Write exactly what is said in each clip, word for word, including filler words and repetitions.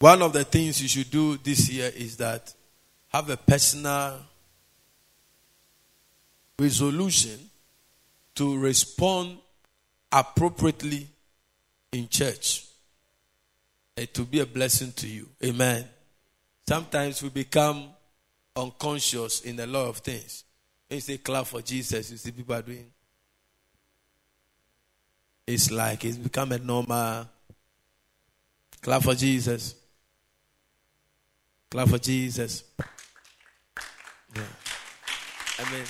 One of the things you should do this year is that have a personal resolution to respond appropriately in church. It will be a blessing to you. Amen. Sometimes we become unconscious in a lot of things. When you say clap for Jesus, you see people are doing. It's like it's become a normal. Clap for Jesus. Clap for Jesus. Yeah. I mean,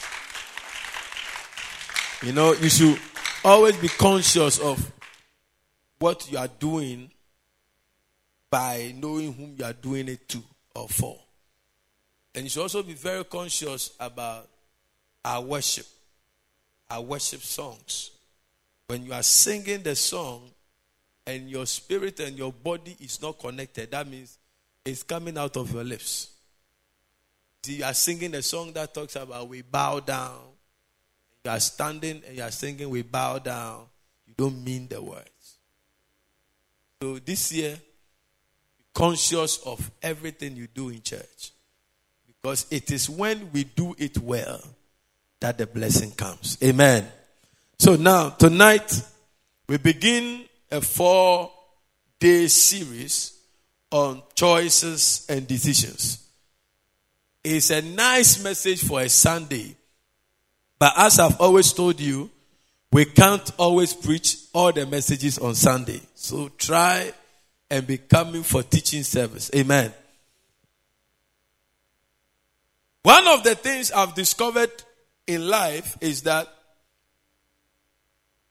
you know, you should always be conscious of what you are doing by knowing whom you are doing it to or for. And you should also be very conscious about our worship, our worship songs. When you are singing the song and your spirit and your body is not connected, that means it's coming out of your lips. See, you are singing a song that talks about we bow down. You are standing and you are singing we bow down. You don't mean the words. So this year, be conscious of everything you do in church. Because it is when we do it well that the blessing comes. Amen. So now, tonight, we begin a four-day series on choices and decisions. It's a nice message for a Sunday. But as I've always told you, we can't always preach all the messages on Sunday. So try and be coming for teaching service. Amen. One of the things I've discovered in life is that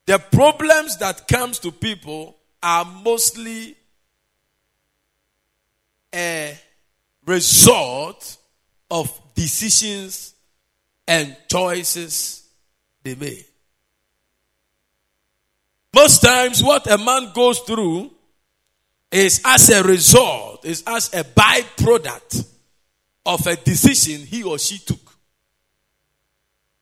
the problems that comes to people are mostly a result of decisions and choices they made. Most times what a man goes through is as a result, is as a byproduct of a decision he or she took.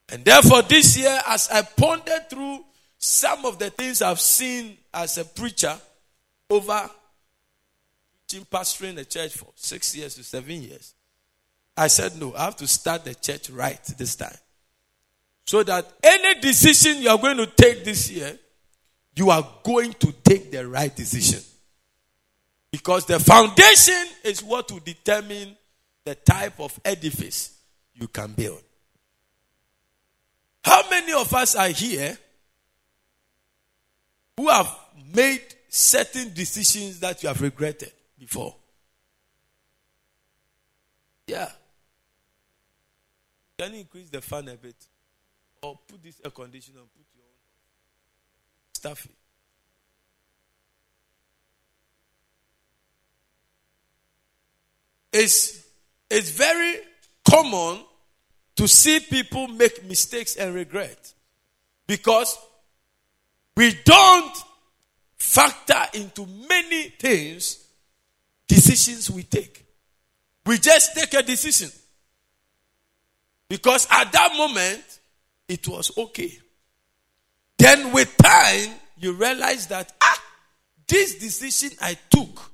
And therefore this year, as I pondered through some of the things I've seen as a preacher over pastoring the church for six years to seven years, I said, no, I have to start the church right this time. So that any decision you are going to take this year, you are going to take the right decision. Because the foundation is what will determine the type of edifice you can build. How many of us are here who have made certain decisions that you have regretted before? Yeah. Can you increase the fan a bit? Or put this air conditioner and put your own stuff in. It's It's very common to see people make mistakes and regret because we don't factor into many things decisions we take. We just take a decision because at that moment it was okay. Then with time you realize that ah, this decision I took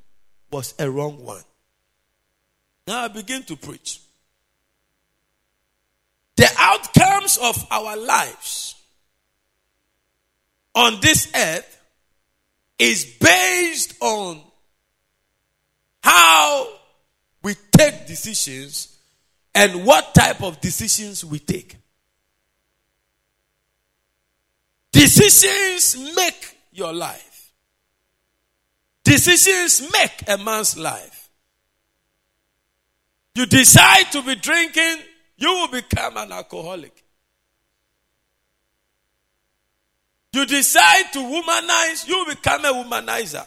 was a wrong one. Now I begin to preach. The outcomes of our lives on this earth is based on how we take decisions and what type of decisions we take. Decisions make your life. Decisions make a man's life. You decide to be drinking, you will become an alcoholic. You decide to womanize, you will become a womanizer.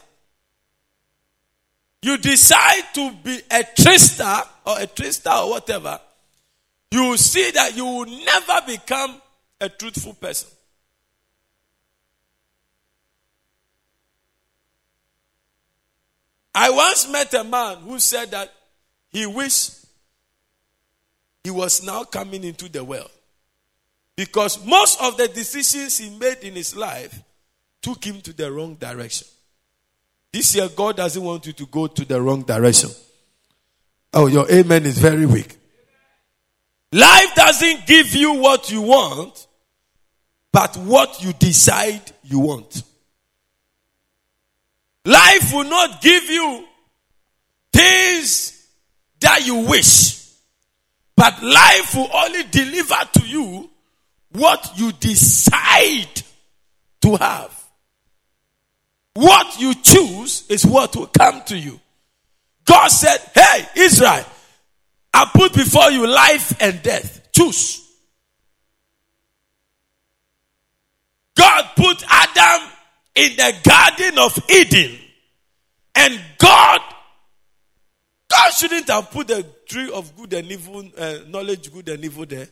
You decide to be a trickster or a trickster or whatever, you will see that you will never become a truthful person. I once met a man who said that he wished he was now coming into the world because most of the decisions he made in his life took him to the wrong direction. This year, God doesn't want you to go to the wrong direction. Oh, your amen is very weak. Life doesn't give you what you want, but what you decide you want. Life will not give you things that you wish, but life will only deliver to you what you decide to have. What you choose is what will come to you. God said, hey, Israel, I put before you life and death. Choose. God put Adam in the Garden of Eden. And God, God shouldn't have put the tree of good and evil, uh, knowledge good and evil there.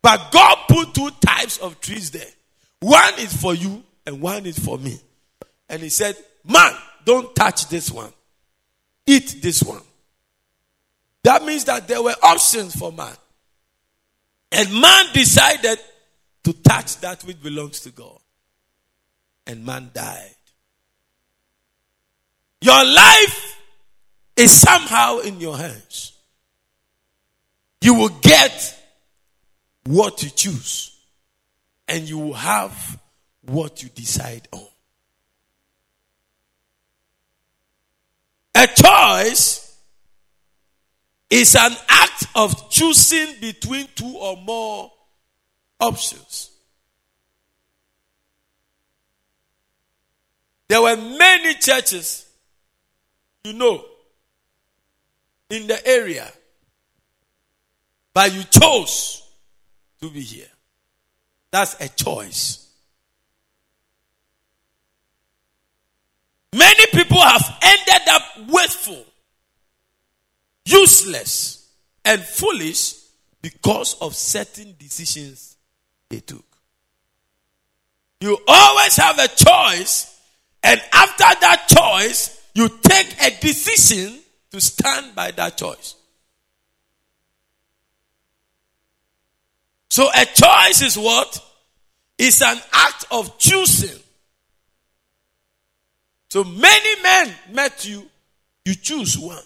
But God put two types of trees there. One is for you and one is for me. And he said, man, don't touch this one. Eat this one. That means that there were options for man. And man decided to touch that which belongs to God. And man died. Your life is somehow in your hands. You will get what you choose. And you will have what you decide on. A choice is an act of choosing between two or more options. There were many churches, you know, in the area, but you chose to be here. That's a choice. Many people have ended up wasteful, useless, and foolish because of certain decisions they took. You always have a choice, and after that choice, you take a decision to stand by that choice. So a choice is what? It's an act of choosing. So many men met you, you choose one.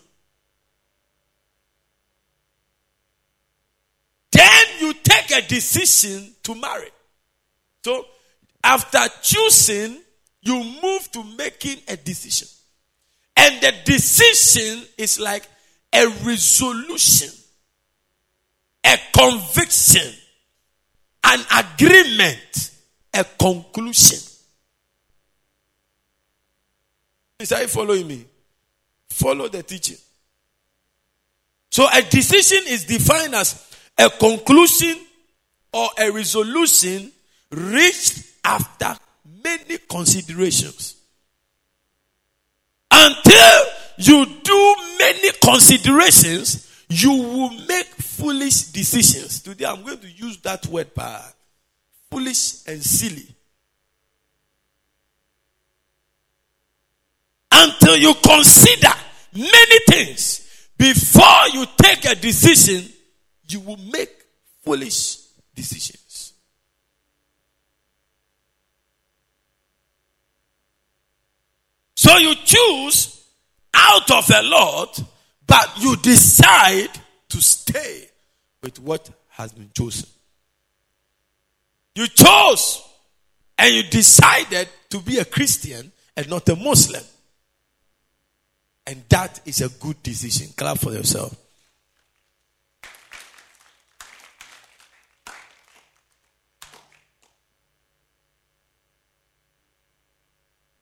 Then you take a decision to marry. So after choosing, you move to making a decision. And the decision is like a resolution, a conviction, an agreement, a conclusion. Is that following me? Follow the teaching. So a decision is defined as a conclusion or a resolution reached after many considerations. Until you do many considerations, you will make foolish decisions. Today I'm going to use that word, but foolish and silly. Until you consider many things before you take a decision, you will make foolish decisions. So you choose out of a lot, but you decide to stay with what has been chosen. You chose and you decided to be a Christian and not a Muslim. And that is a good decision. Clap for yourself.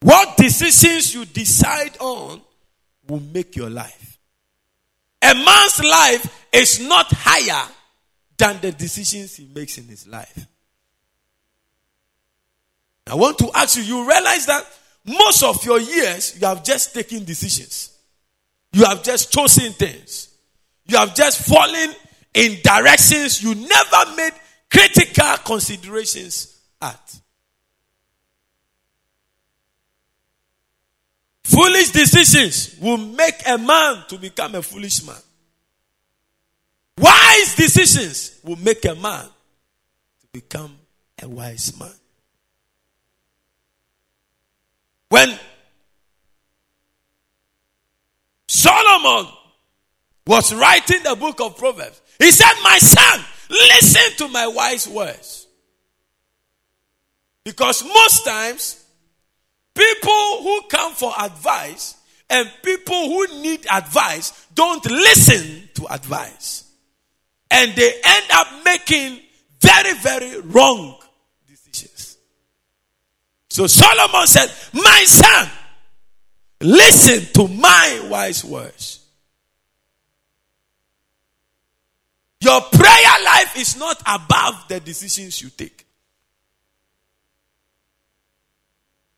What decisions you decide on will make your life. A man's life is not higher than the decisions he makes in his life. I want to ask you, you realize that most of your years, you have just taken decisions. You have just chosen things. You have just fallen in directions you never made critical considerations at. Foolish decisions will make a man to become a foolish man. Wise decisions will make a man to become a wise man. When Solomon was writing the book of Proverbs, he said, my son, listen to my wise words. Because most times, people who come for advice and people who need advice don't listen to advice. And they end up making very, very wrong decisions. So Solomon said, my son, listen to my wise words. Your prayer life is not above the decisions you take.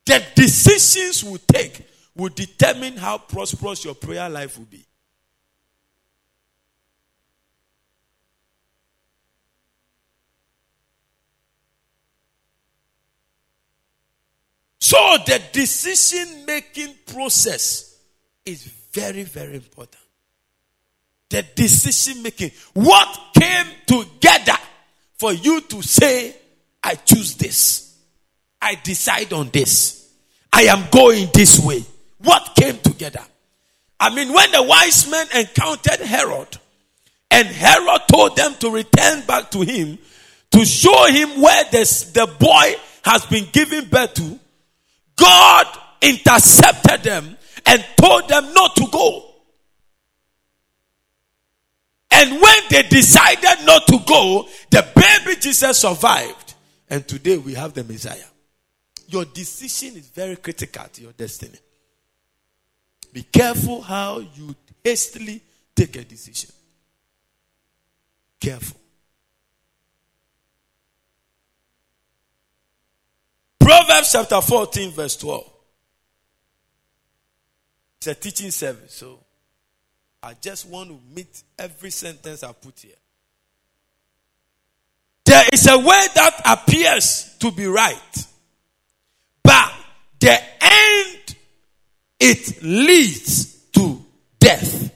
The decisions you take will determine how prosperous your prayer life will be. So the decision-making process is very, very important. The decision-making. What came together for you to say, I choose this. I decide on this. I am going this way. What came together? I mean, when the wise men encountered Herod, and Herod told them to return back to him, to show him where this, the boy has been given birth to, God intercepted them and told them not to go. And when they decided not to go, the baby Jesus survived. And today we have the Messiah. Your decision is very critical to your destiny. Be careful how you hastily take a decision. Careful. Proverbs chapter fourteen verse twelve. It's a teaching service, so I just want to meet every sentence I put here. There is a way that appears to be right, but the end, it leads to death.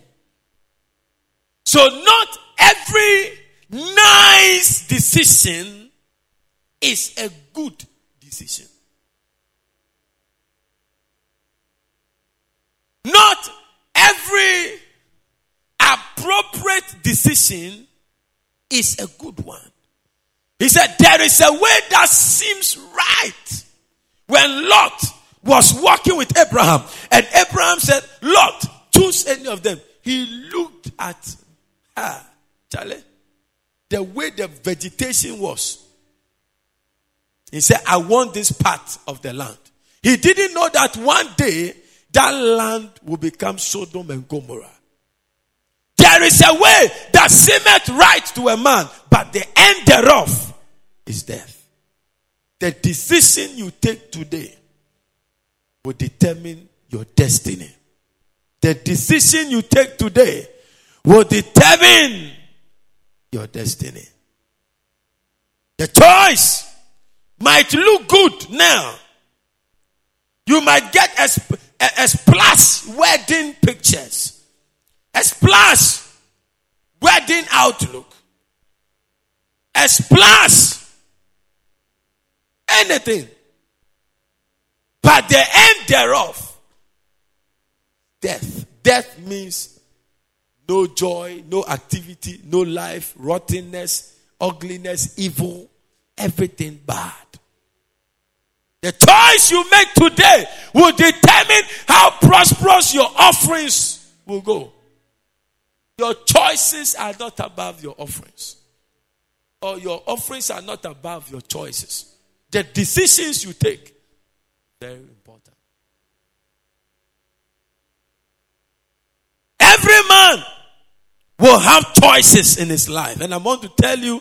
So not every nice decision is a good decision. Not every appropriate decision is a good one. He said, there is a way that seems right. When Lot was walking with Abraham, and Abraham said, Lot, choose any of them. He looked at her, Charlie, the way the vegetation was. He said, I want this part of the land. He didn't know that one day that land will become Sodom and Gomorrah. There is a way that seemeth right to a man, but the end thereof is death. The decision you take today will determine your destiny. The decision you take today will determine your destiny. The choice might look good now. You might get a, sp- a, a splash wedding pictures. A splash wedding outlook. A splash anything. But the end thereof, death. Death means no joy, no activity, no life, rottenness, ugliness, evil, everything bad. The choice you make today will determine how prosperous your offerings will go. Your choices are not above your offerings. Or your offerings are not above your choices. The decisions you take, very important. Every man will have choices in his life. And I want to tell you,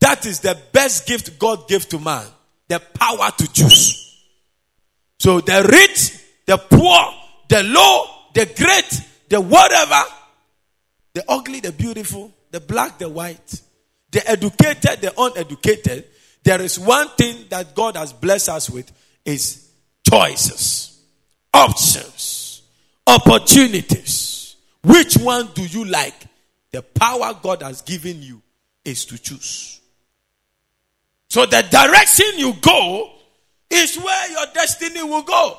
that is the best gift God gave to man. The power to choose. So the rich, the poor, the low, the great, the whatever, the ugly, the beautiful, the black, the white, the educated, the uneducated, there is one thing that God has blessed us with is choices, options, opportunities. Which one do you like? The power God has given you is to choose. So the direction you go is where your destiny will go.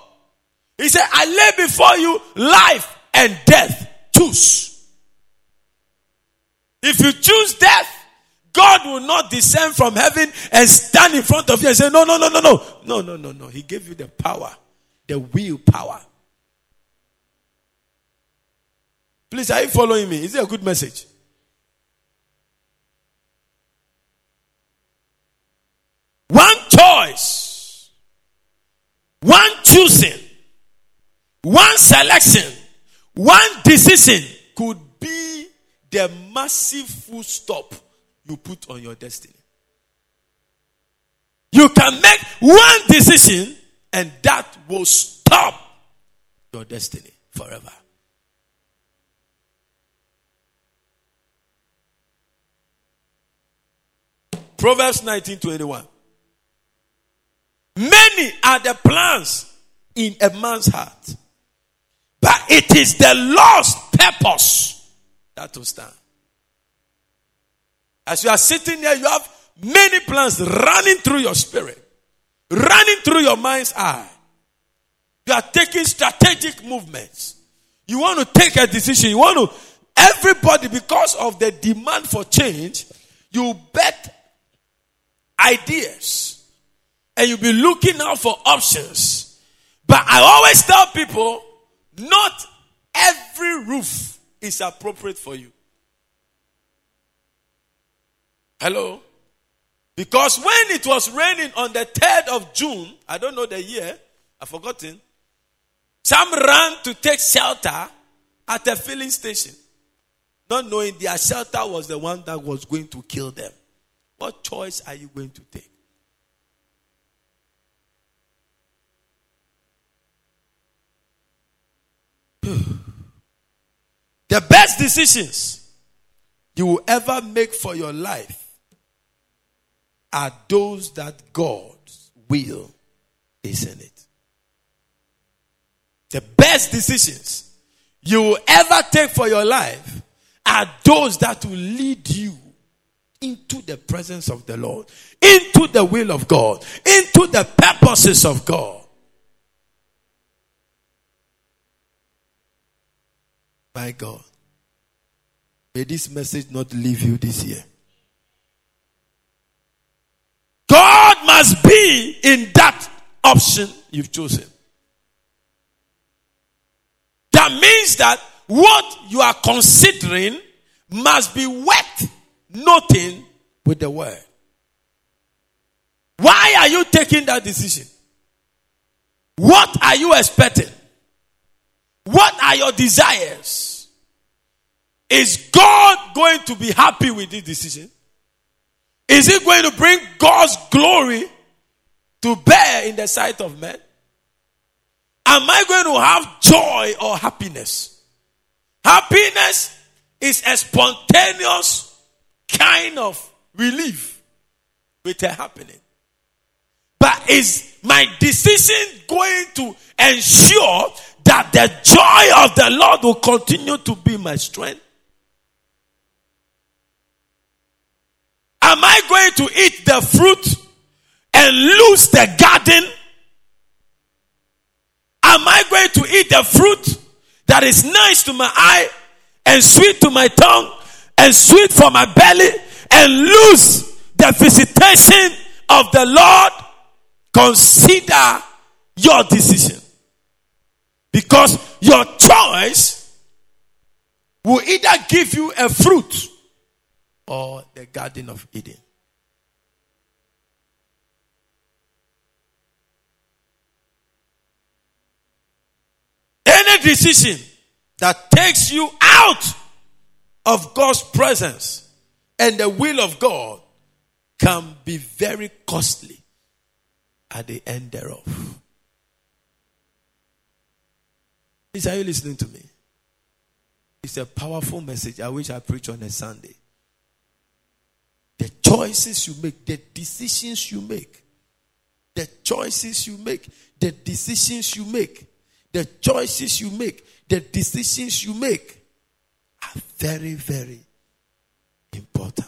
He said, I lay before you life and death. choose. If you choose death, God will not descend from heaven and stand in front of you and say, no, no, no, no, no. No, no, no, no. He gave you the power, the willpower. Please, are you following me? Is it a good message? One choice, one choosing, one selection, one decision could be the massive full stop you put on your destiny. You can make one decision and that will stop your destiny forever. Proverbs nineteen twenty-one. Many are the plans in a man's heart, but it is the Lord's purpose that will stand. As you are sitting there, you have many plans running through your spirit, running through your mind's eye. You are taking strategic movements. You want to take a decision. You want to, everybody, because of the demand for change, you bet ideas. And you'll be looking out for options. But I always tell people, not every roof is appropriate for you. Hello? Because when it was raining on the third of June, I don't know the year, I've forgotten, some ran to take shelter at a filling station, not knowing their shelter was the one that was going to kill them. What choice are you going to take? The best decisions you will ever make for your life are those that God's will is in it. The best decisions you will ever take for your life are those that will lead you into the presence of the Lord, into the will of God, into the purposes of God. By God. May this message not leave you this year. God must be in that option you've chosen. That means that what you are considering must be worth noting with the word. Why are you taking that decision? What are you expecting? What are your desires? Is God going to be happy with this decision? Is it going to bring God's glory to bear in the sight of men? Am I going to have joy or happiness? Happiness is a spontaneous kind of relief with a happening. But is my decision going to ensure that the joy of the Lord will continue to be my strength? Am I going to eat the fruit and lose the garden? Am I going to eat the fruit that is nice to my eye and sweet to my tongue and sweet for my belly and lose the visitation of the Lord? Consider your decision. Because your choice will either give you a fruit or the Garden of Eden. Any decision that takes you out of God's presence and the will of God can be very costly at the end thereof. Are you listening to me? It's a powerful message. I wish I preached on a Sunday. The choices you make, the decisions you make, the choices you make, the decisions you make, the choices you make, the decisions you make are very, very important.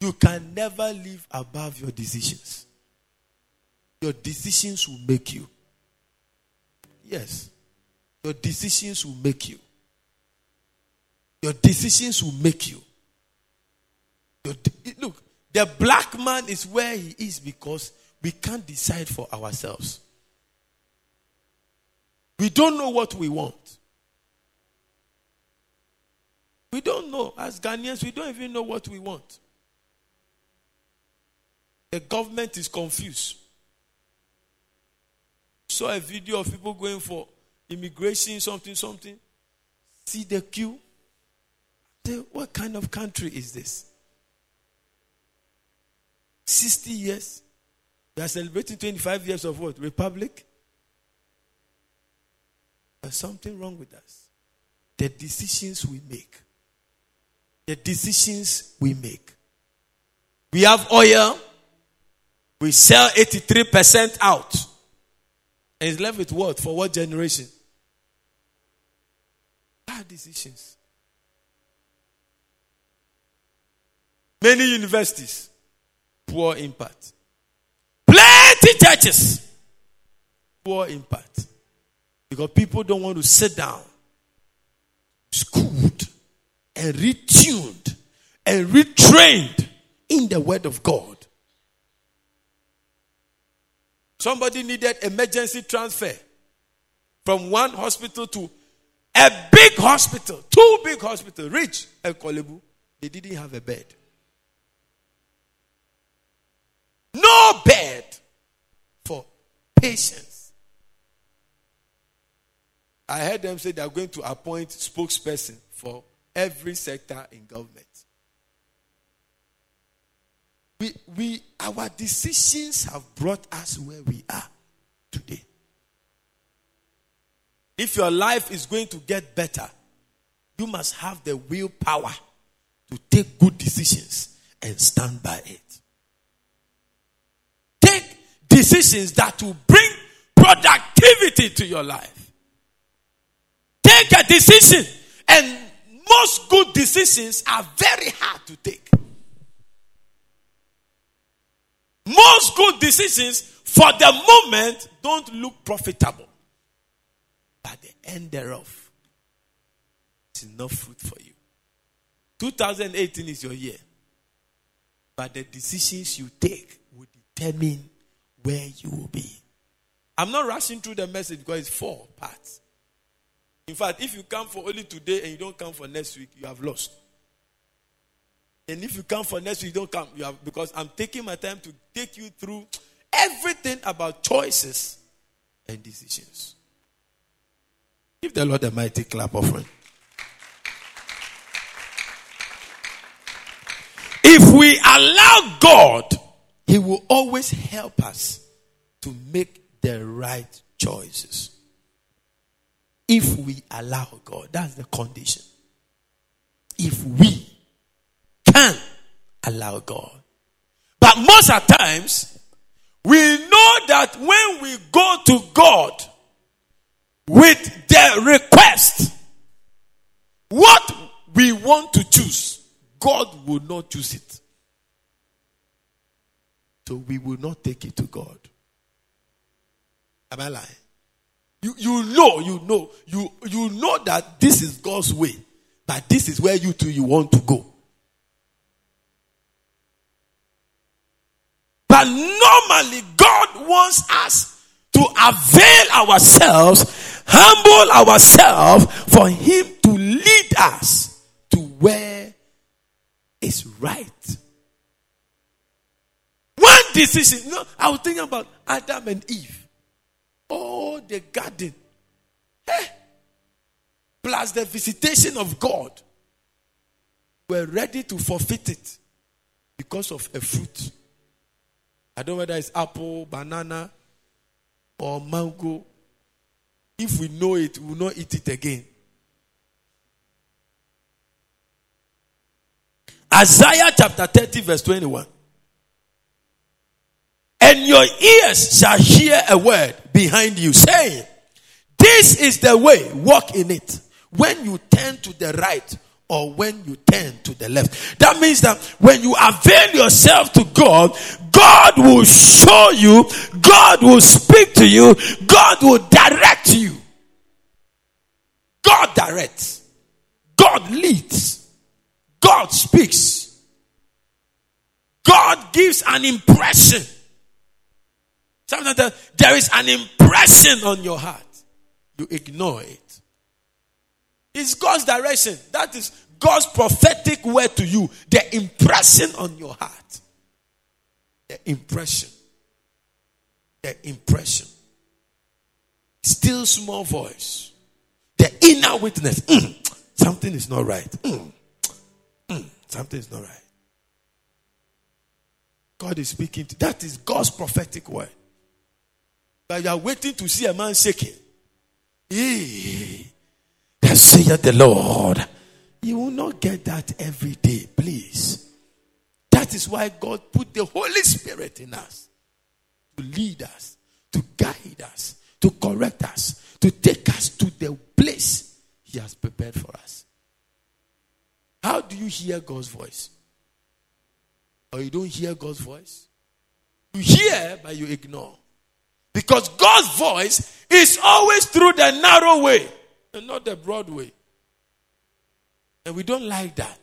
You can never live above your decisions. Your decisions will make you. Yes. Your decisions will make you. Your decisions will make you. Your de- Look, the black man is where he is because we can't decide for ourselves. We don't know what we want. We don't know. As Ghanaians, we don't even know what we want. The government is confused. Saw a video of people going for immigration, something, something. See the queue. What kind of country is this? Sixty years. They are celebrating twenty-five years of what? Republic? There's something wrong with us. The decisions we make. The decisions we make. We have oil. We sell eighty-three percent out. And it's left with what? For what generation? Bad decisions. Many universities. Poor impact. Plenty churches. Poor impact. Because people don't want to sit down, schooled, and retuned, and retrained in the word of God. Somebody needed emergency transfer from one hospital to a big hospital, two big hospitals, Rich and Kolebu. They didn't have a bed. No bed for patients. I heard them say they are going to appoint spokesperson for every sector in government. We, we, our decisions have brought us where we are today. If your life is going to get better, you must have the willpower to take good decisions and stand by it. Decisions that will bring productivity to your life. Take a decision, and most good decisions are very hard to take. Most good decisions for the moment don't look profitable. But the end thereof is enough fruit for you. twenty eighteen is your year. But the decisions you take will determine where you will be. I'm not rushing through the message because it's four parts. In fact, if you come for only today and you don't come for next week, you have lost. And if you come for next week, you don't come, you have, because I'm taking my time to take you through everything about choices and decisions. Give the Lord a mighty clap offering. If we allow God, He will always help us to make the right choices. If we allow God, that's the condition. If we can allow God. But most of the times, we know that when we go to God with the request, what we want to choose, God will not choose it. So we will not take it to God. Am I lying? You, you know, you know, you, you know that this is God's way, but this is where you too you want to go. But normally God wants us to avail ourselves, humble ourselves for Him to lead us to where is right. One decision. You know, I was thinking about Adam and Eve. Oh, the garden. Eh? Plus the visitation of God. We're ready to forfeit it because of a fruit. I don't know whether it's apple, banana, or mango. If we know it, we will not eat it again. Isaiah chapter thirty, verse twenty-one. And your ears shall hear a word behind you saying, this is the way, walk in it. When you turn to the right or when you turn to the left. That means that when you avail yourself to God, God will show you, God will speak to you, God will direct you. God directs. God leads. God speaks. God gives an impression. Sometimes there is an impression on your heart. You ignore it. It's God's direction. That is God's prophetic word to you. The impression on your heart. The impression. The impression. Still small voice. The inner witness. Mm, something is not right. Mm, mm, something is not right. God is speaking to you. That is God's prophetic word. But you are waiting to see a man shaking. That saith the Lord. You will not get that every day, please. That is why God put the Holy Spirit in us. To lead us. To guide us. To correct us. To take us to the place He has prepared for us. How do you hear God's voice? Or you don't hear God's voice? You hear, but you ignore. Because God's voice is always through the narrow way and not the broad way. And we don't like that.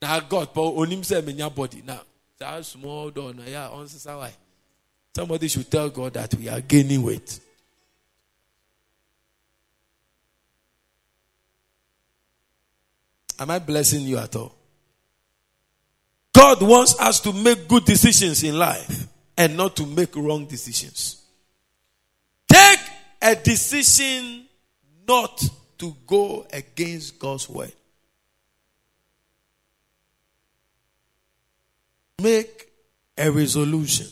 Now God, but on himself in your body. Now, that's small door. Somebody should tell God that we are gaining weight. Am I blessing you at all? God wants us to make good decisions in life and not to make wrong decisions. Take a decision not to go against God's word. Make a resolution.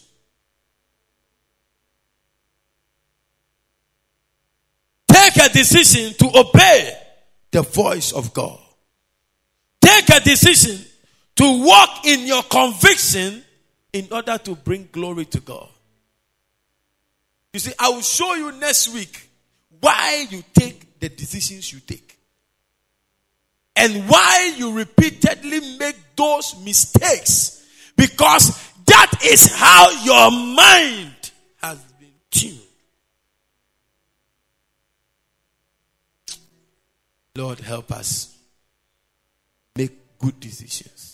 Take a decision to obey the voice of God. Take a decision to walk in your conviction in order to bring glory to God. You see, I will show you next week why you take the decisions you take. And why you repeatedly make those mistakes. Because that is how your mind has been tuned. Lord, help us make good decisions.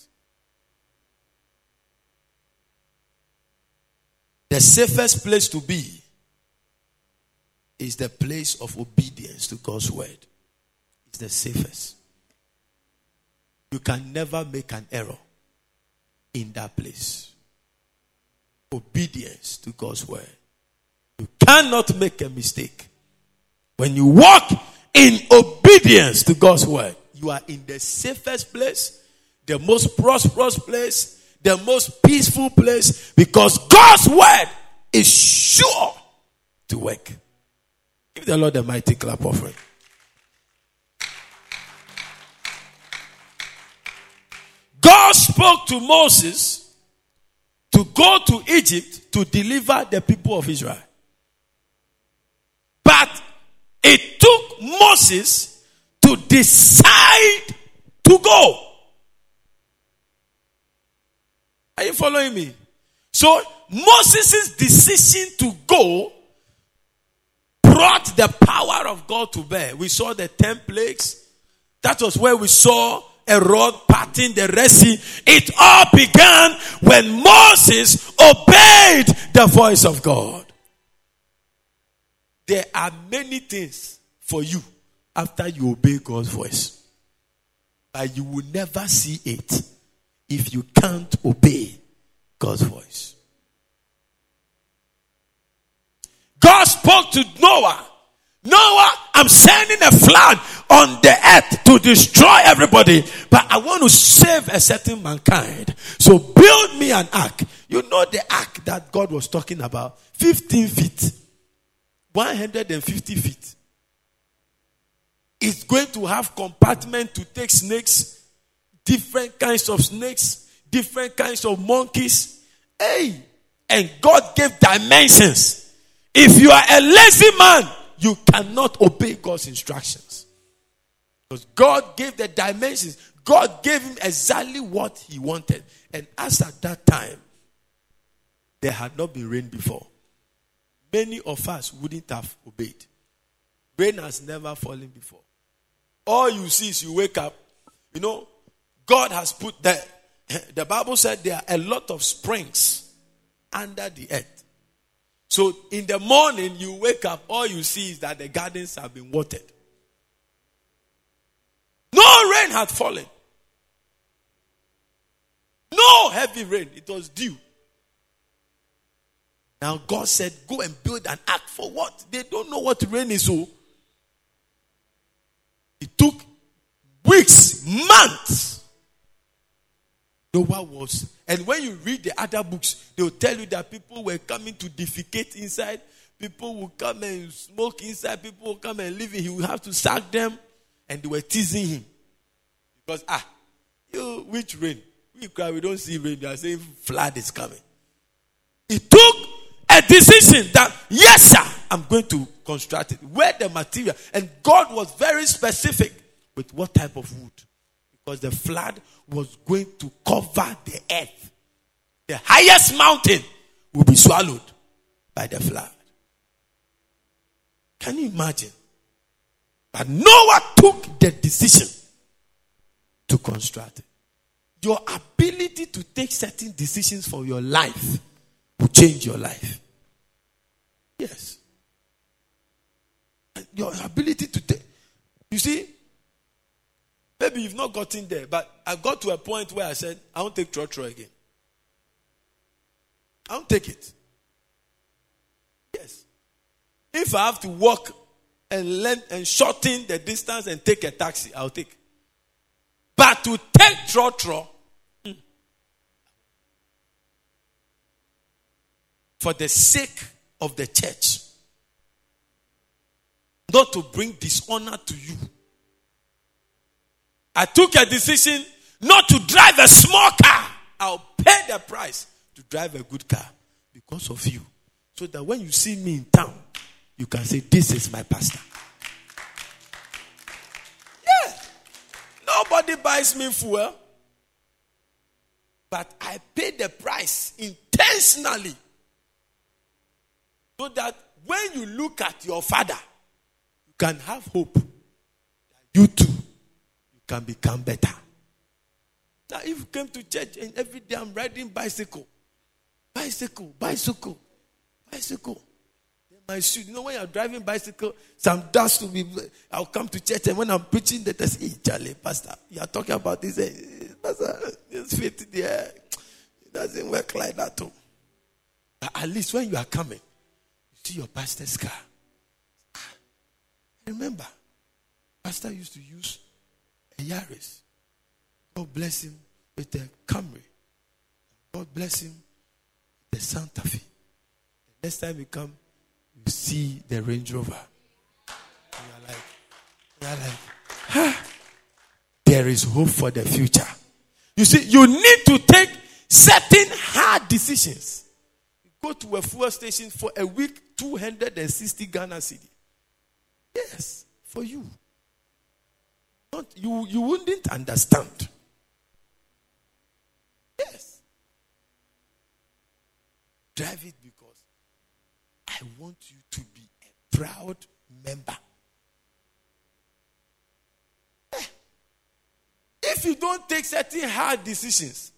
The safest place to be is the place of obedience to God's word. It's the safest. You can never make an error in that place. Obedience to God's word. You cannot make a mistake. When you walk in obedience to God's word, you are in the safest place, the most prosperous place, the most peaceful place, because God's word is sure to work. Give the Lord a mighty clap offering. God spoke to Moses to go to Egypt to deliver the people of Israel. But it took Moses to decide to go. Are you following me? So, Moses' decision to go brought the power of God to bear. We saw the ten plagues. That was where we saw a rod parting the Red Sea. It all began when Moses obeyed the voice of God. There are many things for you after you obey God's voice. But you will never see it if you can't obey God's voice. God spoke to Noah. Noah, I'm sending a flood on the earth to destroy everybody. But I want to save a certain mankind. So build me an ark. You know the ark that God was talking about. fifteen feet. one hundred fifty feet. It's going to have compartment to take snakes. Different kinds of snakes, different kinds of monkeys. Hey, and God gave dimensions. If you are a lazy man, you cannot obey God's instructions. Because God gave the dimensions. God gave him exactly what he wanted. And as at that time, there had not been rain before. Many of us wouldn't have obeyed. Rain has never fallen before. All you see is you wake up. You know, God has put there. The Bible said there are a lot of springs under the earth. So in the morning you wake up, all you see is that the gardens have been watered. No rain had fallen. No heavy rain. It was dew. Now God said, go and build an ark for what? They don't know what rain is. So it took weeks, months. Noah was. And when you read the other books, they'll tell you that people were coming to defecate inside. People will come and smoke inside. People will come and live in. He will have to sack them. And they were teasing him. Because, ah, you, which rain? We cry, we don't see rain. They are saying flood is coming. He took a decision that, yes, sir, I'm going to construct it. Where the material? And God was very specific with what type of wood. Because the flood was going to cover the earth. The highest mountain will be swallowed by the flood. Can you imagine? But Noah took the decision to construct it. Your ability to take certain decisions for your life will change your life. Yes. And your ability to take. You see, maybe you've not gotten there, but I got to a point where I said, I won't take trotro again. I won't take it. Yes. If I have to walk and length and shorten the distance and take a taxi, I'll take. But to take trotro mm. for the sake of the church, not to bring dishonor to you. I took a decision not to drive a small car. I'll pay the price to drive a good car because of you. So that when you see me in town, you can say, this is my pastor. Yeah. Nobody buys me fuel. But I pay the price intentionally. So that when you look at your father, you can have hope that you too you can become better. Now if you came to church and every day I'm riding bicycle, bicycle, bicycle, bicycle. My shoes. You know, when you're driving bicycle, some dust will be. I'll come to church, and when I'm preaching, they say, hey, Charlie, Pastor, you're talking about this. Hey, Pastor, this fit there. It doesn't work like that, too. But at least when you are coming, you see your pastor's car. Remember, Pastor used to use a Yaris. God bless him with a Camry. God bless him with a Santa Fe. The next time you come, you see the Range Rover. And you're like, you're like, ah, there is hope for the future. You see, you need to take certain hard decisions. You go to a fuel station for a week, two hundred sixty Ghana cedi. Yes, for you. Not, you, you wouldn't understand. Yes. Drive it. I want you to be a proud member. If you don't take certain hard decisions,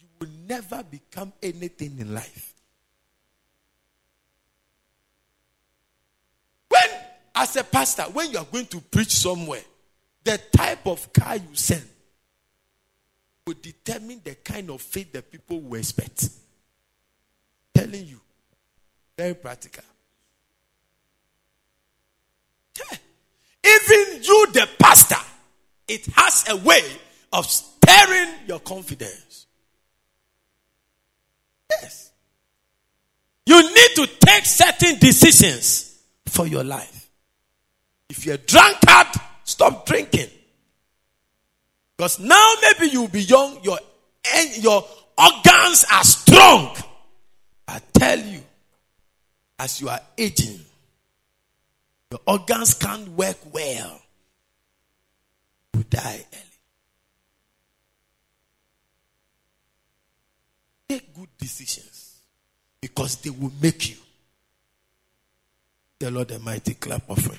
you will never become anything in life. When, as a pastor, when you are going to preach somewhere, the type of car you send will determine the kind of faith that people will expect. I'm telling you. Very practical. Yeah. Even you, the pastor, it has a way of stirring your confidence. Yes. You need to take certain decisions for your life. If you're a drunkard, stop drinking. Because now maybe you'll be young, your, your organs are strong. I tell you, as you are aging, your organs can't work well. You die early. Take good decisions because they will make you. The Lord Almighty clap offering.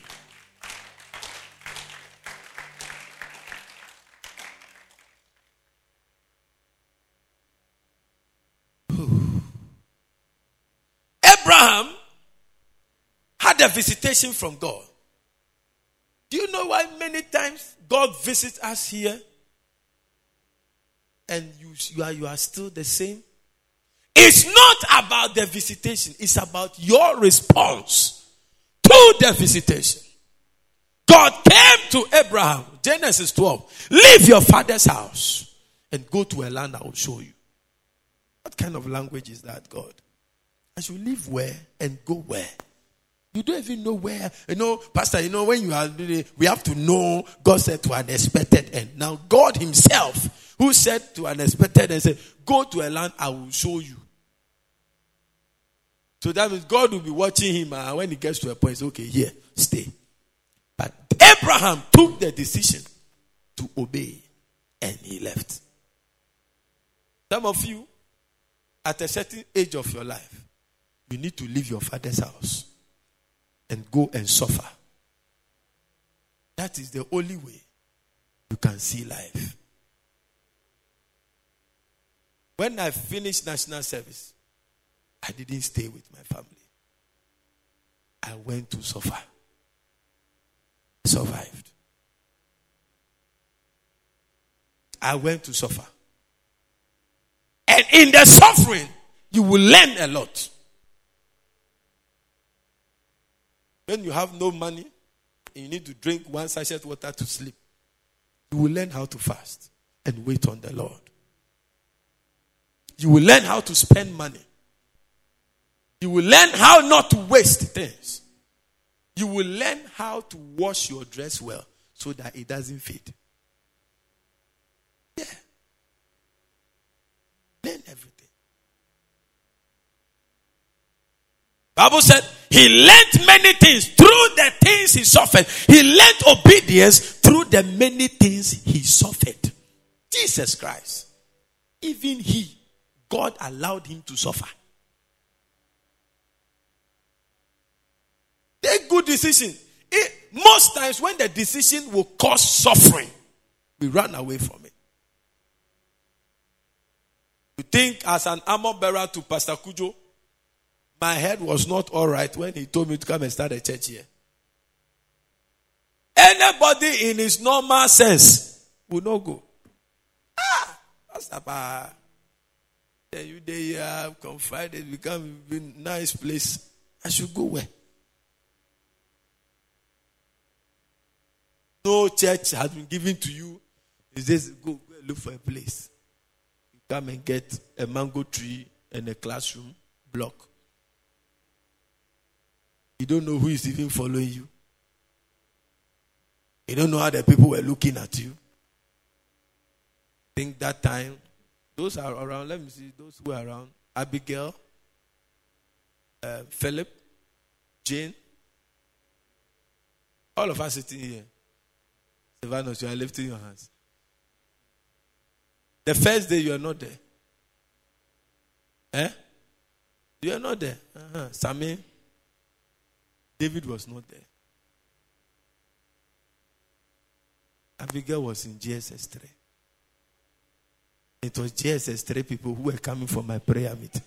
had a visitation from God. Do you know why many times God visits us here and you, you, are, you are still the same? It's not about the visitation. It's about your response to the visitation. God came to Abraham, Genesis twelve. Leave your father's house and go to a land I will show you. What kind of language is that, God? I should leave where and go where? You don't even know where. You know, Pastor, you know, when you are, we have to know God said to an expected end. Now, God himself, who said to an expected end, said, go to a land I will show you. So that means God will be watching him, and uh, when he gets to a point, it's okay, here, stay. But Abraham took the decision to obey, and he left. Some of you, at a certain age of your life, you need to leave your father's house and go and suffer. That is the only way you can see life. When I finished national service, I didn't stay with my family. I went to suffer. I survived. I went to suffer. And in the suffering, you will learn a lot. When you have no money and you need to drink one sachet water to sleep, you will learn how to fast and wait on the Lord. You will learn how to spend money. You will learn how not to waste things. You will learn how to wash your dress well so that it doesn't fade. Yeah. Learn everything. Bible said, he learned many things through the things he suffered. He learned obedience through the many things he suffered. Jesus Christ, even he, God allowed him to suffer. Take good decision. It, most times when the decision will cause suffering, we run away from it. You think as an armor bearer to Pastor Kujo, my head was not all right when he told me to come and start a church here. Anybody in his normal sense will not go. Ah, Pastor Pa, then you day here, uh, confided, become a nice place. I should go where? No church has been given to you. You just go, go look for a place. You come and get a mango tree and a classroom block. You don't know who is even following you. You don't know how the people were looking at you. I think that time, those are around, let me see, those who are around, Abigail, uh, Philip, Jane, all of us sitting here. Sylvanus, you are lifting your hands. The first day you are not there. Eh? You are not there. Uh-huh. Sammy. David was not there. Abigail was in G S S three. It was G S S three people who were coming for my prayer meeting.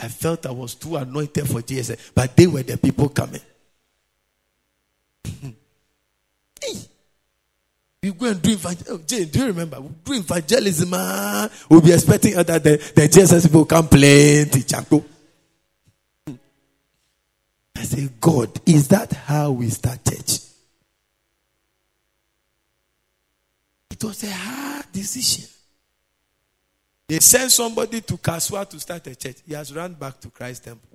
I felt I was too anointed for G S S, but they were the people coming. Hey, we go and do evangelism. Oh, Jane, do you remember? We do evangelism. Man. We'll be expecting other than the G S S people come playing to Chaco. I say, God, is that how we start church? It was a hard decision. They sent somebody to Kaswa to start a church. He has run back to Christ Temple.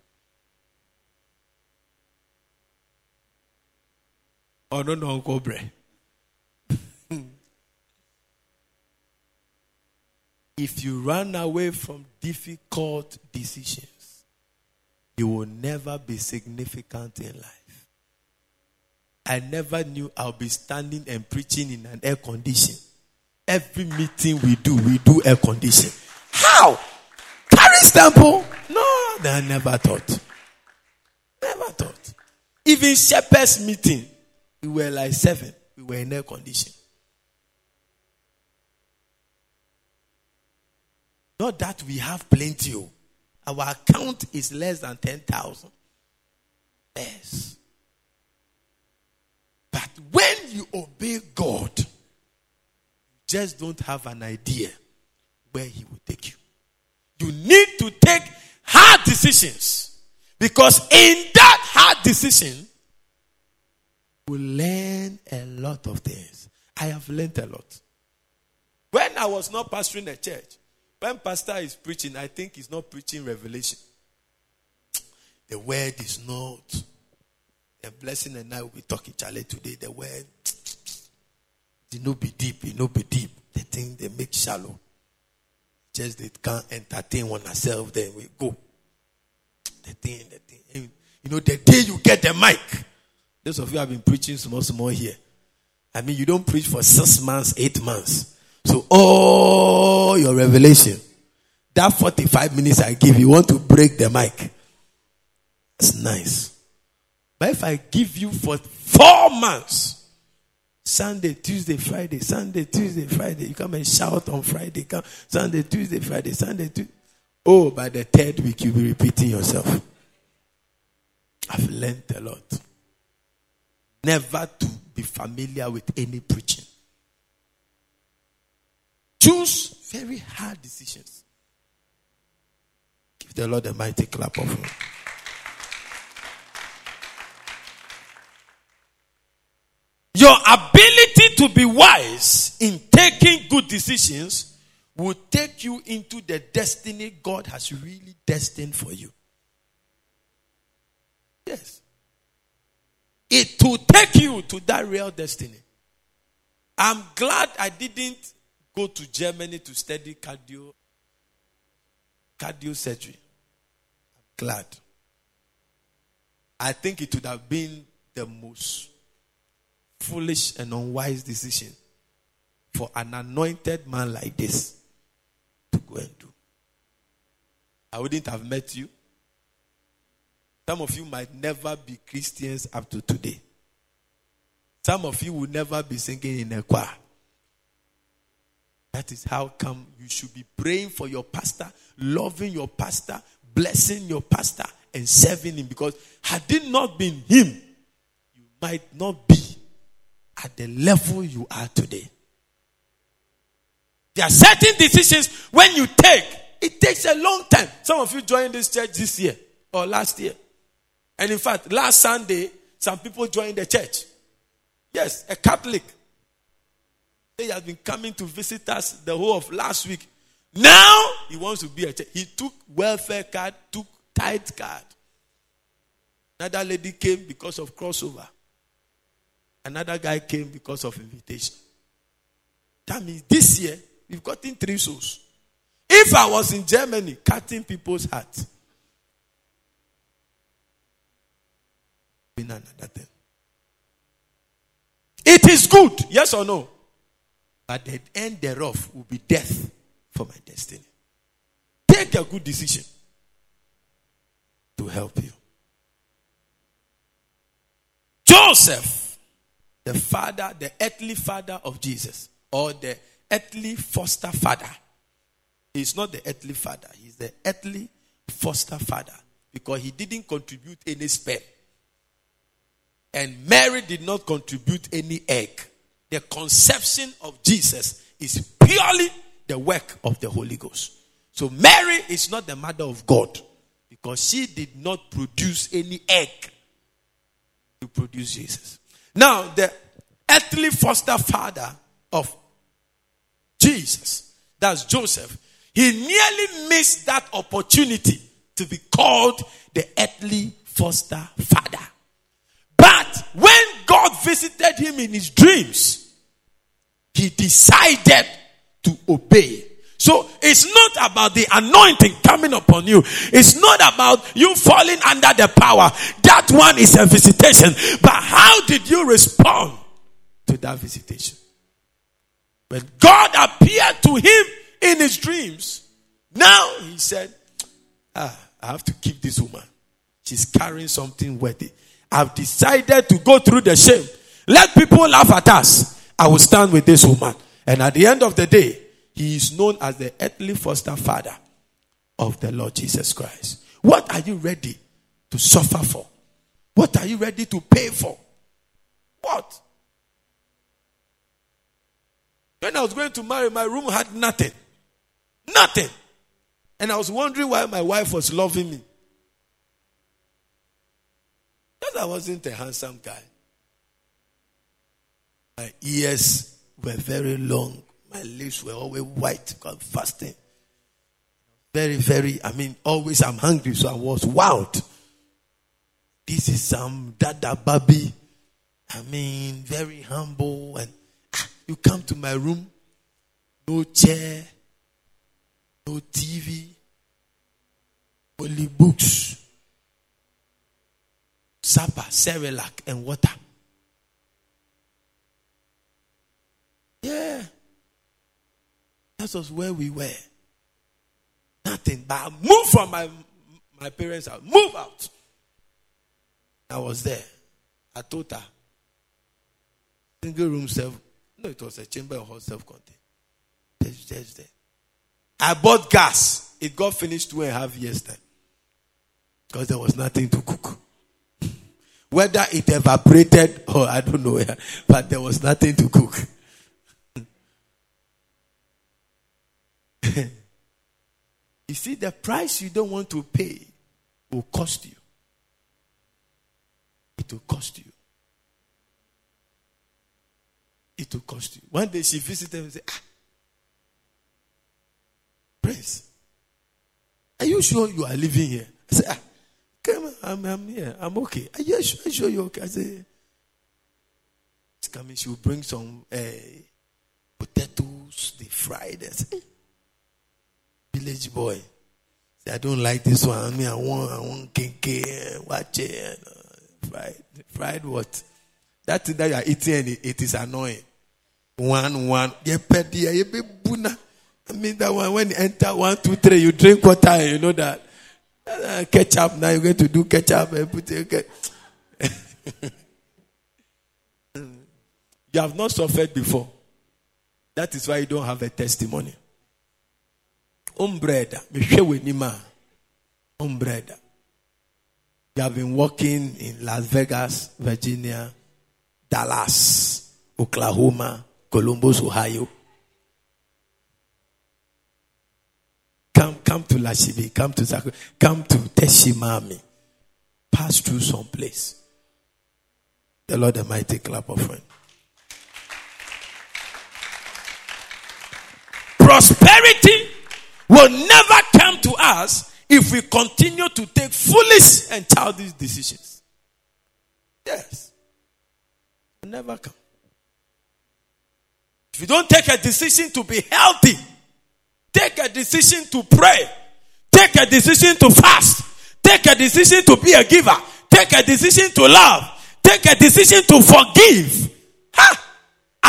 Oh, no, no, Uncle Bre. If you run away from difficult decisions, you will never be significant in life. I never knew I'll be standing and preaching in an air condition. Every meeting we do, we do air condition. How? Paris Temple? No, they never thought. Never thought. Even Shepherd's meeting, we were like seven. We were in air condition. Not that we have plenty of. Our account is less than ten thousand. else. But when you obey God, you just don't have an idea where He will take you. You need to take hard decisions, because in that hard decision, you will learn a lot of things. I have learned a lot. When I was not pastoring a church, when pastor is preaching, I think he's not preaching revelation. The word is not a blessing, and I will be talking, Charlie, today. The word, it no be deep, it no be deep. The thing they make shallow. Just they can't entertain one ourselves, then we go. The thing, the thing. And, you know, the day you get the mic, those of you have been preaching small, small here. I mean, you don't preach for six months, eight months. So all your revelation, that forty-five minutes I give, you want to break the mic. That's nice. But if I give you for four months, Sunday, Tuesday, Friday, Sunday, Tuesday, Friday, you come and shout on Friday, come Sunday, Tuesday, Friday, Sunday, Tuesday. Oh, by the third week, you'll be repeating yourself. I've learned a lot. Never to be familiar with any preaching. Choose very hard decisions. Give the Lord a mighty clap of him. Your ability to be wise in taking good decisions will take you into the destiny God has really destined for you. Yes. It will take you to that real destiny. I'm glad I didn't go to Germany to study cardio, cardio surgery. I'm glad. I think it would have been the most foolish and unwise decision for an anointed man like this to go and do. I wouldn't have met you. Some of you might never be Christians up to today. Some of you will never be singing in a choir. That is how come you should be praying for your pastor, loving your pastor, blessing your pastor, and serving him. Because had it not been him, you might not be at the level you are today. There are certain decisions when you take, it takes a long time. Some of you joined this church this year or last year. And in fact, last Sunday, some people joined the church. Yes, a Catholic. He has been coming to visit us the whole of last week. Now, he wants to be a church. He took welfare card, took tithe card. Another lady came because of crossover. Another guy came because of invitation. That means this year, we've gotten three souls. If I was in Germany, cutting people's hearts. It is good, yes or no? But the end thereof will be death for my destiny. Take a good decision to help you. Joseph, the father, the earthly father of Jesus, or the earthly foster father. He's not the earthly father. He's the earthly foster father, because he didn't contribute any sperm. And Mary did not contribute any egg. The conception of Jesus is purely the work of the Holy Ghost. So Mary is not the mother of God, because she did not produce any egg to produce Jesus. Now, the earthly foster father of Jesus, that's Joseph, he nearly missed that opportunity to be called the earthly foster father. But when God visited him in his dreams, he decided to obey. So it's not about the anointing coming upon you. It's not about you falling under the power. That one is a visitation. But how did you respond to that visitation? When God appeared to him in his dreams, now he said, ah, I have to keep this woman. She's carrying something worthy. I've decided to go through the shame. Let people laugh at us. I will stand with this woman. And at the end of the day, he is known as the earthly foster father of the Lord Jesus Christ. What are you ready to suffer for? What are you ready to pay for? What? When I was going to marry, my room had nothing. Nothing. And I was wondering why my wife was loving me. Because I wasn't a handsome guy. My ears were very long. My lips were always white because I'm fasting. Very, very, I mean, always I'm hungry, so I was wild. This is some dada baby. I mean, very humble. And ah, you come to my room, no chair, no T V, only books, supper, Cerelac, and water. Yeah. That was where we were. Nothing. But I moved from my, my parents' house. Move out. I was there. I told her. Single room self. No, it was a chamber of hall self-contained. Just, just there. I bought gas. It got finished two and a half years time. Because there was nothing to cook. Whether it evaporated or I don't know. But there was nothing to cook. You see, the price you don't want to pay will cost you. It will cost you. It will cost you. One day she visited and said, ah, Prince, are you sure you are living here? I said, ah, come on, I'm, I'm here. I'm okay. Are you sure, sure you're okay? I said, she's coming. She will bring some uh, potatoes, they fried. I said, village boy. Say, I don't like this one. I mean, I want, I want kinky, watch it. Fried, fried what? That thing that you are eating, and it, it is annoying. One, one. I mean, that one, when you enter one, two, three, you drink water, and you know that. Uh, ketchup, now you're going to do ketchup and put it. Okay. You have not suffered before. That is why you don't have a testimony. Umbrella, me share with Nima. Umbrella. You have been working in Las Vegas, Virginia, Dallas, Oklahoma, Columbus, Ohio. Come, come to Lashibi, come to Saku, come to Teshimami. Pass through some place. The Lord Almighty clap offering. Prosperity will never come to us if we continue to take foolish and childish decisions. Yes. It will never come. If you don't take a decision to be healthy, take a decision to pray, take a decision to fast, take a decision to be a giver, take a decision to love, take a decision to forgive. Ha!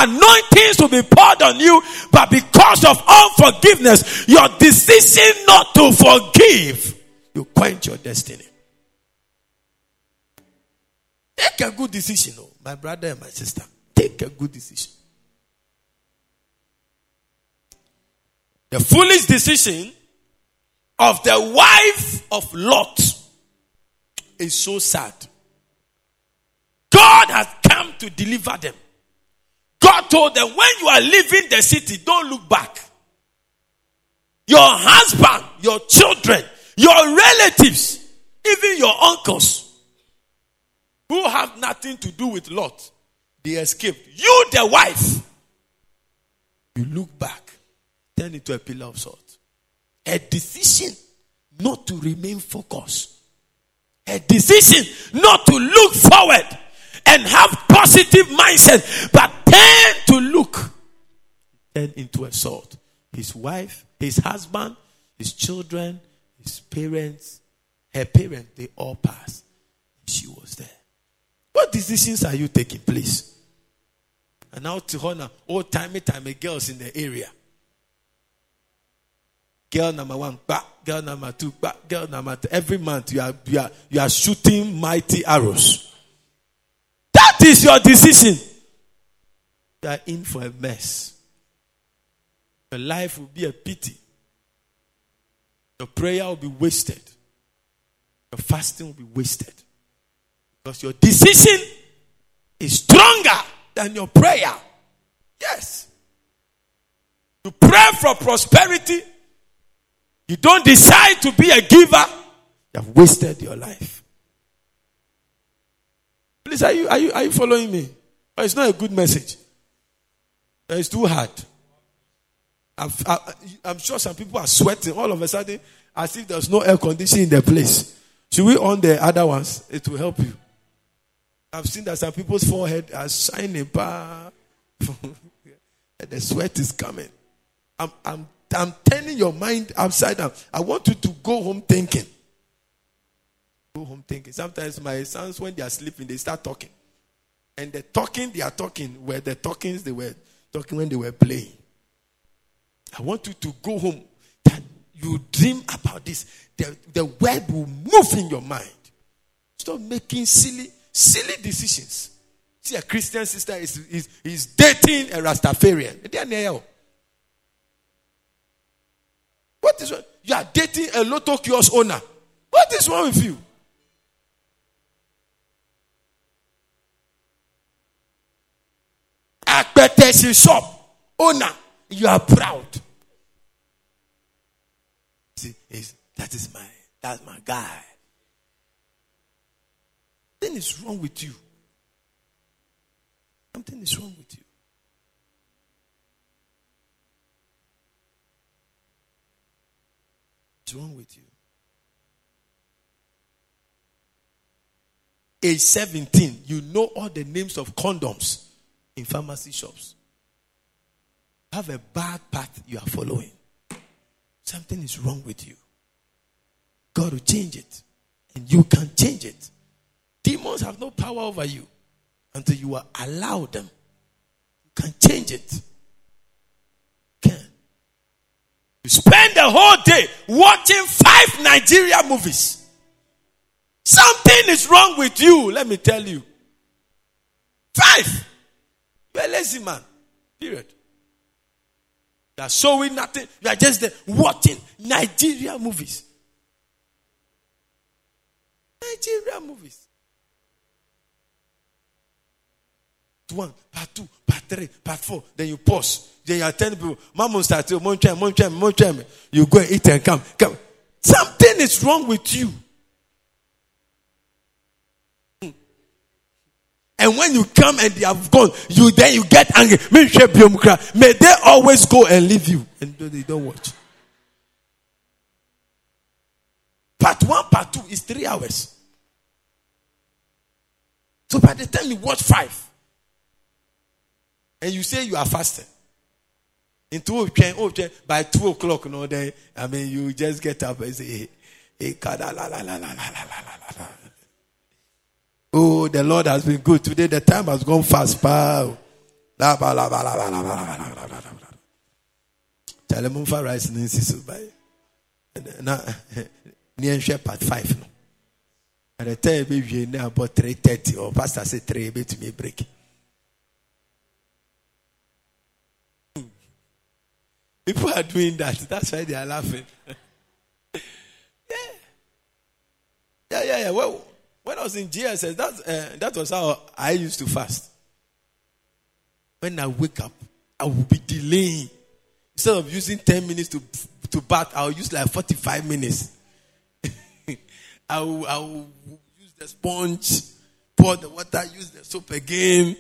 Anointings will be poured on you, but because of unforgiveness, your decision not to forgive, you quench your destiny. Take a good decision, oh, my brother and my sister. Take a good decision. The foolish decision of the wife of Lot is so sad. God has come to deliver them. God told them, when you are leaving the city, don't look back. Your husband, your children, your relatives, even your uncles, who have nothing to do with Lot, they escaped. You, the wife, you look back, turn into a pillar of salt. A decision not to remain focused. A decision not to look forward and have positive mindset, but turn to look, turn into a salt. His wife, his husband, his children, his parents, her parents, they all passed. She was there. What decisions are you taking, please? And now to honor old timey timey girls in the area. Girl number one, bah, girl number two, bah, girl number two. Every month you are you are you are shooting mighty arrows. That is your decision. You are in for a mess. Your life will be a pity. Your prayer will be wasted. Your fasting will be wasted. Because your decision is stronger than your prayer. Yes. You pray for prosperity. You don't decide to be a giver. You have wasted your life. Please, are you, are you, are you following me? But it's not a good message. It's too hard. I've, I, I'm sure some people are sweating all of a sudden as if there's no air conditioning in the place. Should we on the other ones? It will help you. I've seen that some people's forehead are shining. The sweat is coming. I'm, I'm, I'm turning your mind upside down. I want you to go home thinking. Go home thinking. Sometimes my sons, when they are sleeping, they start talking. And the talking they are talking were the talkings they were talking when they were playing. I want you to go home, that you dream about this. The, the word will move in your mind. Stop making silly, silly decisions. See, a Christian sister is, is, is dating a Rastafarian. What is wrong? You are dating a lotto kiosk owner. What is wrong with you? Akpeteshi shop owner. You are proud. See, that is my, that's my guy. Something is wrong with you. Something is wrong with you. What's wrong with you? Age seventeen, you know all the names of condoms in pharmacy shops. Have a bad path you are following. Something is wrong with you. God will change it. And you can change it. Demons have no power over you until you are allowed them. You can change it. You can. You spend the whole day watching five Nigeria movies. Something is wrong with you, let me tell you. Five. You're a lazy man. Period. You are showing nothing. You are just there watching Nigeria movies. Nigeria movies. One, part two, part three, part four. Then you pause. Then you are telling people, Mammon starts, you go and eat and come. come. Something is wrong with you. And when you come and they have gone, you then you get angry. May they always go and leave you. And they don't watch. Part one, part two is three hours. So by the time you watch five, and you say you are fasting, in two, by two o'clock, you know, then I mean you just get up and say, hey, la la la la la la la. Oh, the Lord has been good. Today the time has gone fast. Pow. La ba la ba la ba la ba la ba la ba la. Chalemunfa rice ninsisu by. Na nienche part five no. At the time we were in about three thirty or pastor said three be to me break. People are doing that. That's why they are laughing. yeah. Yeah yeah yeah. Well. When I was in G S S, that, uh, that was how I used to fast. When I wake up, I will be delaying. Instead of using ten minutes to to bath, I'll use like forty-five minutes. I, will, I will use the sponge, pour the water, use the soap again.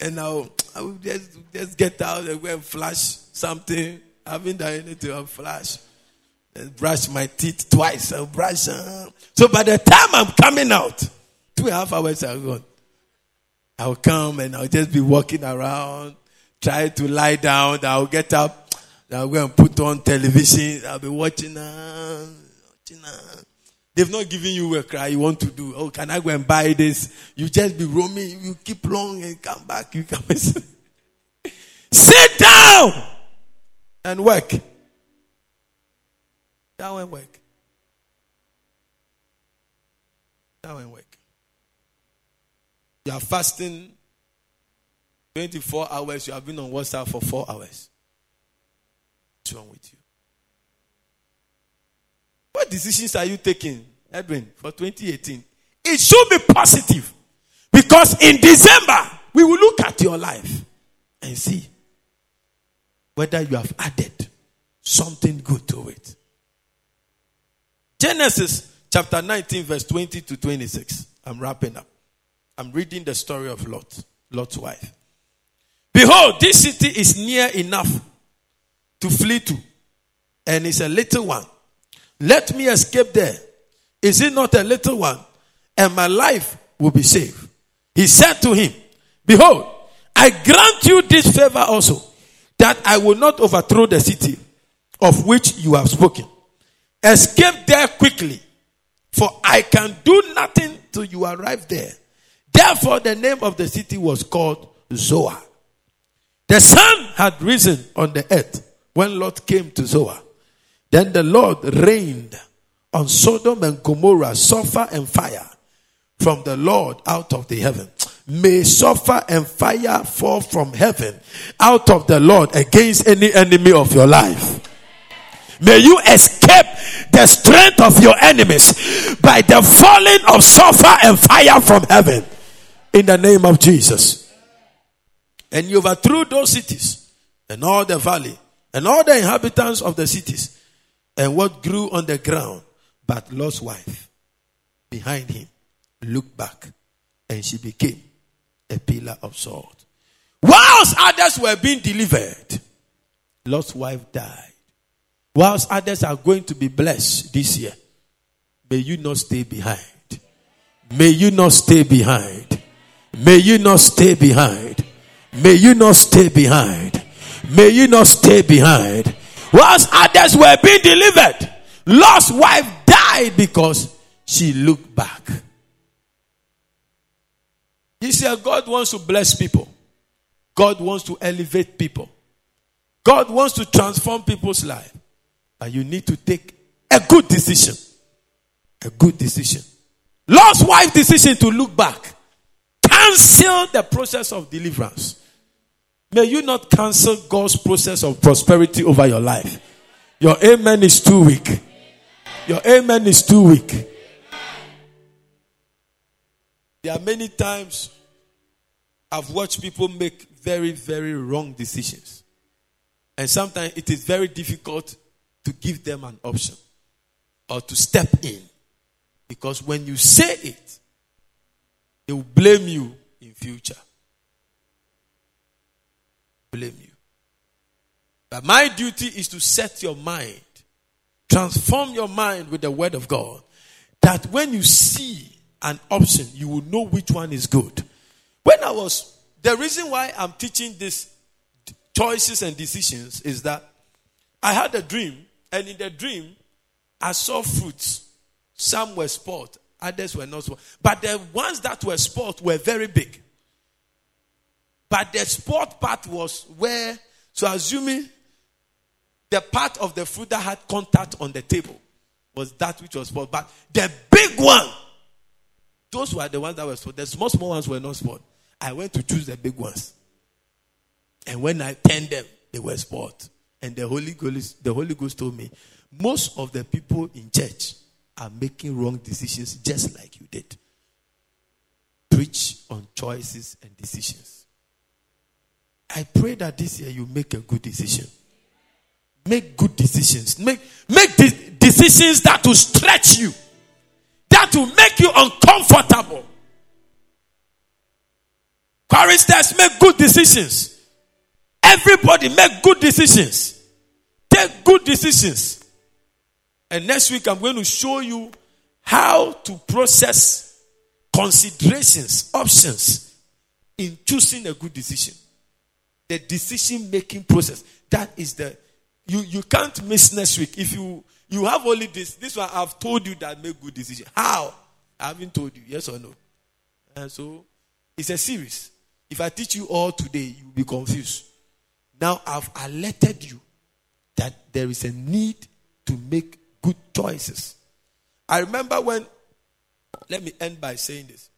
And I'll, I will just, just get out and go and flush something. I haven't done anything, I'll flush. Brush my teeth twice. I'll brush. Uh, so by the time I'm coming out, two and a half hours are gone. I'll come and I'll just be walking around, try to lie down. I'll get up. I'll go and put on television. I'll be watching. Uh, watching uh. They've not given you a cry you want to do. Oh, can I go and buy this? You just be roaming. You keep long and come back. You come and sit, sit down and work. That won't work. That won't work. You are fasting twenty-four hours. You have been on WhatsApp for four hours. What's wrong with you? What decisions are you taking, Edwin, for twenty eighteen? It should be positive. Because in December, we will look at your life and see whether you have added something good to it. Genesis chapter nineteen, verse twenty to twenty-six. I'm wrapping up. I'm reading the story of Lot, Lot's wife. Behold, this city is near enough to flee to, and it's a little one. Let me escape there. Is it not a little one? And my life will be saved. He said to him, behold, I grant you this favor also, that I will not overthrow the city of which you have spoken. Escape there quickly, for I can do nothing till you arrive there. Therefore, the name of the city was called Zoar. The sun had risen on the earth when Lot came to Zoar. Then the Lord rained on Sodom and Gomorrah sulfur and fire from the Lord out of the heaven. May sulfur and fire fall from heaven out of the Lord against any enemy of your life. May you escape the strength of your enemies by the falling of sulfur and fire from heaven. In the name of Jesus. And you overthrew those cities and all the valley and all the inhabitants of the cities and what grew on the ground. But Lot's wife behind him looked back, and she became a pillar of salt. Whilst others were being delivered, Lot's wife died. Whilst others are going to be blessed this year, may you not stay behind. May you not stay behind. May you not stay behind. May you not stay behind. May you not stay behind. Whilst others were being delivered, Lot's wife died because she looked back. You see, God wants to bless people. God wants to elevate people. God wants to transform people's lives. And you need to take a good decision. A good decision. Lot's wife's decision to look back. Cancel the process of deliverance. May you not cancel God's process of prosperity over your life. Your amen is too weak. Your amen is too weak. There are many times I've watched people make very, very wrong decisions. And sometimes it is very difficult to give them an option or to step in, because when you say it, they will blame you in future. Blame you. But my duty is to set your mind, transform your mind with the word of God, that when you see an option, you will know which one is good. When I was, the reason why I'm teaching these choices and decisions is that I had a dream. And in the dream, I saw fruits. Some were spoiled, others were not spoiled. But the ones that were spoiled were very big. But the spoiled part was where, so assuming the part of the fruit that had contact on the table was that which was spoiled. But the big one, those were the ones that were spoiled. The small, small ones were not spoiled. I went to choose the big ones. And when I turned them, they were spoiled. And the Holy Ghost, the Holy Ghost told me, most of the people in church are making wrong decisions just like you did. Preach on choices and decisions. I pray that this year you make a good decision. Make good decisions. Make, make de- decisions that will stretch you, that will make you uncomfortable. Choristers, make good decisions. Everybody make good decisions. Take good decisions. And next week I'm going to show you how to process considerations, options in choosing a good decision. The decision making process. That is the, you, you can't miss next week. If you, you have only this, this one I've told you that make good decision. How? I haven't told you, yes or no. And so it's a series. If I teach you all today, you'll be confused. Now I've alerted you that there is a need to make good choices. I remember when, let me end by saying this.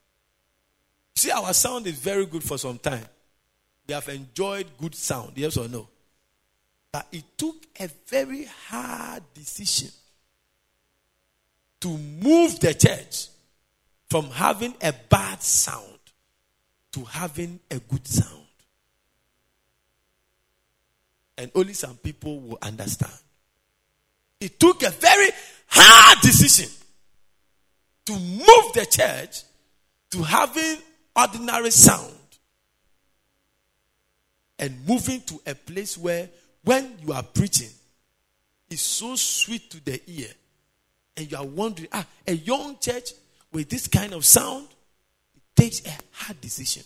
See, our sound is very good for some time. We have enjoyed good sound, yes or no? But it took a very hard decision to move the church from having a bad sound to having a good sound. And only some people will understand. It took a very hard decision to move the church to having ordinary sound and moving to a place where when you are preaching, it's so sweet to the ear and you are wondering, ah, a young church with this kind of sound, it takes a hard decision.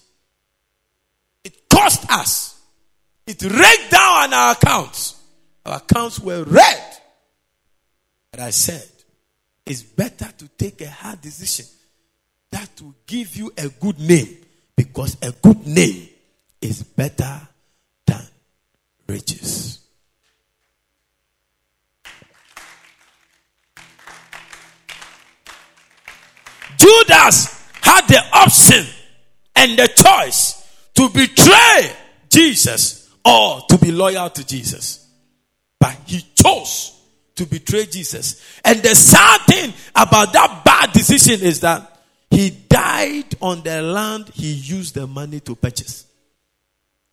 It cost us. It rained down on our accounts. Our accounts were red. But I said, it's better to take a hard decision that will give you a good name, because a good name is better than riches. Judas had the option and the choice to betray Jesus or to be loyal to Jesus. But he chose to betray Jesus. And the sad thing about that bad decision is that he died on the land he used the money to purchase.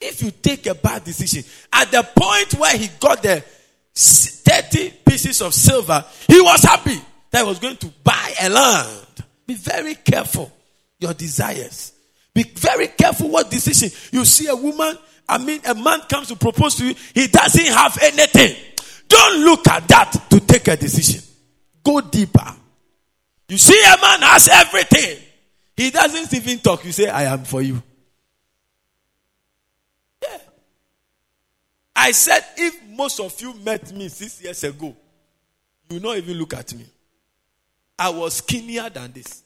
If you take a bad decision, at the point where he got the thirty pieces of silver, he was happy that he was going to buy a land. Be very careful your desires. Be very careful what decision. You see a woman, I mean a man comes to propose to you, he doesn't have anything. Don't look at that to take a decision. Go deeper. You see a man has everything. He doesn't even talk. You say, I am for you. Yeah. I said, if most of you met me six years ago, you will not even look at me. I was skinnier than this.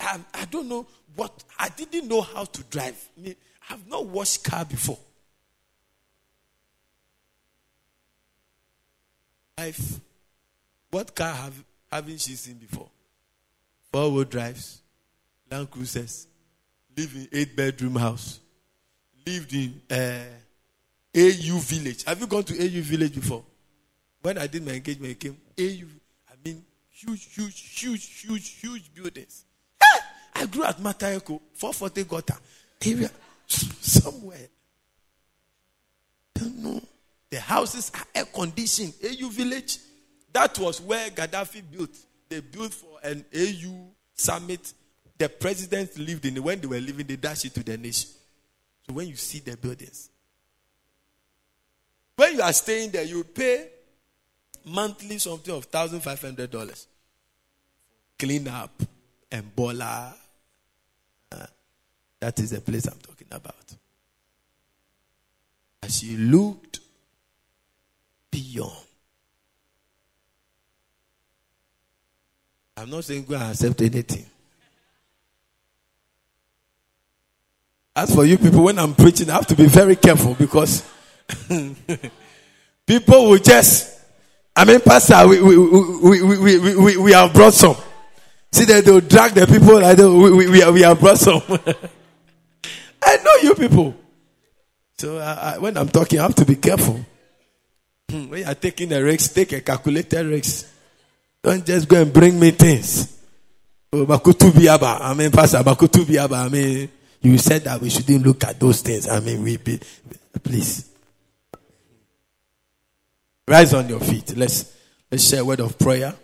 I, I don't know what, I didn't know how to drive. I have not washed car before. I've, what car have, haven't she seen before? Four-wheel drives, Land Cruisers, live in eight-bedroom house, lived in uh, A U Village. Have you gone to A U Village before? When I did my engagement, it came A U. Huge, huge, huge, huge, huge buildings. Hey, I grew at Matayoko, four forty Gota area, somewhere. Don't know. The houses are air conditioned. A U Village, that was where Gaddafi built. They built for an A U summit. The presidents lived in it. When they were living, they dashed it to the nation. So when you see the buildings, when you are staying there, you pay monthly something of one thousand five hundred dollars. Clean up and bola. Uh, that is the place I'm talking about. As you looked beyond. I'm not saying go and accept anything. As for you people, when I'm preaching, I have to be very careful because people will just... I mean, Pastor, we we we we we we, we have brought some. See that they will drag the people. I don't. We we we, we have brought some. I know you people. So I, I, when I'm talking, I have to be careful. When you are taking a risk, take a calculated risk. Don't just go and bring me things. I mean, Pastor, I mean, you said that we shouldn't look at those things. I mean, we be, please. Rise on your feet. Let's, let's share a word of prayer.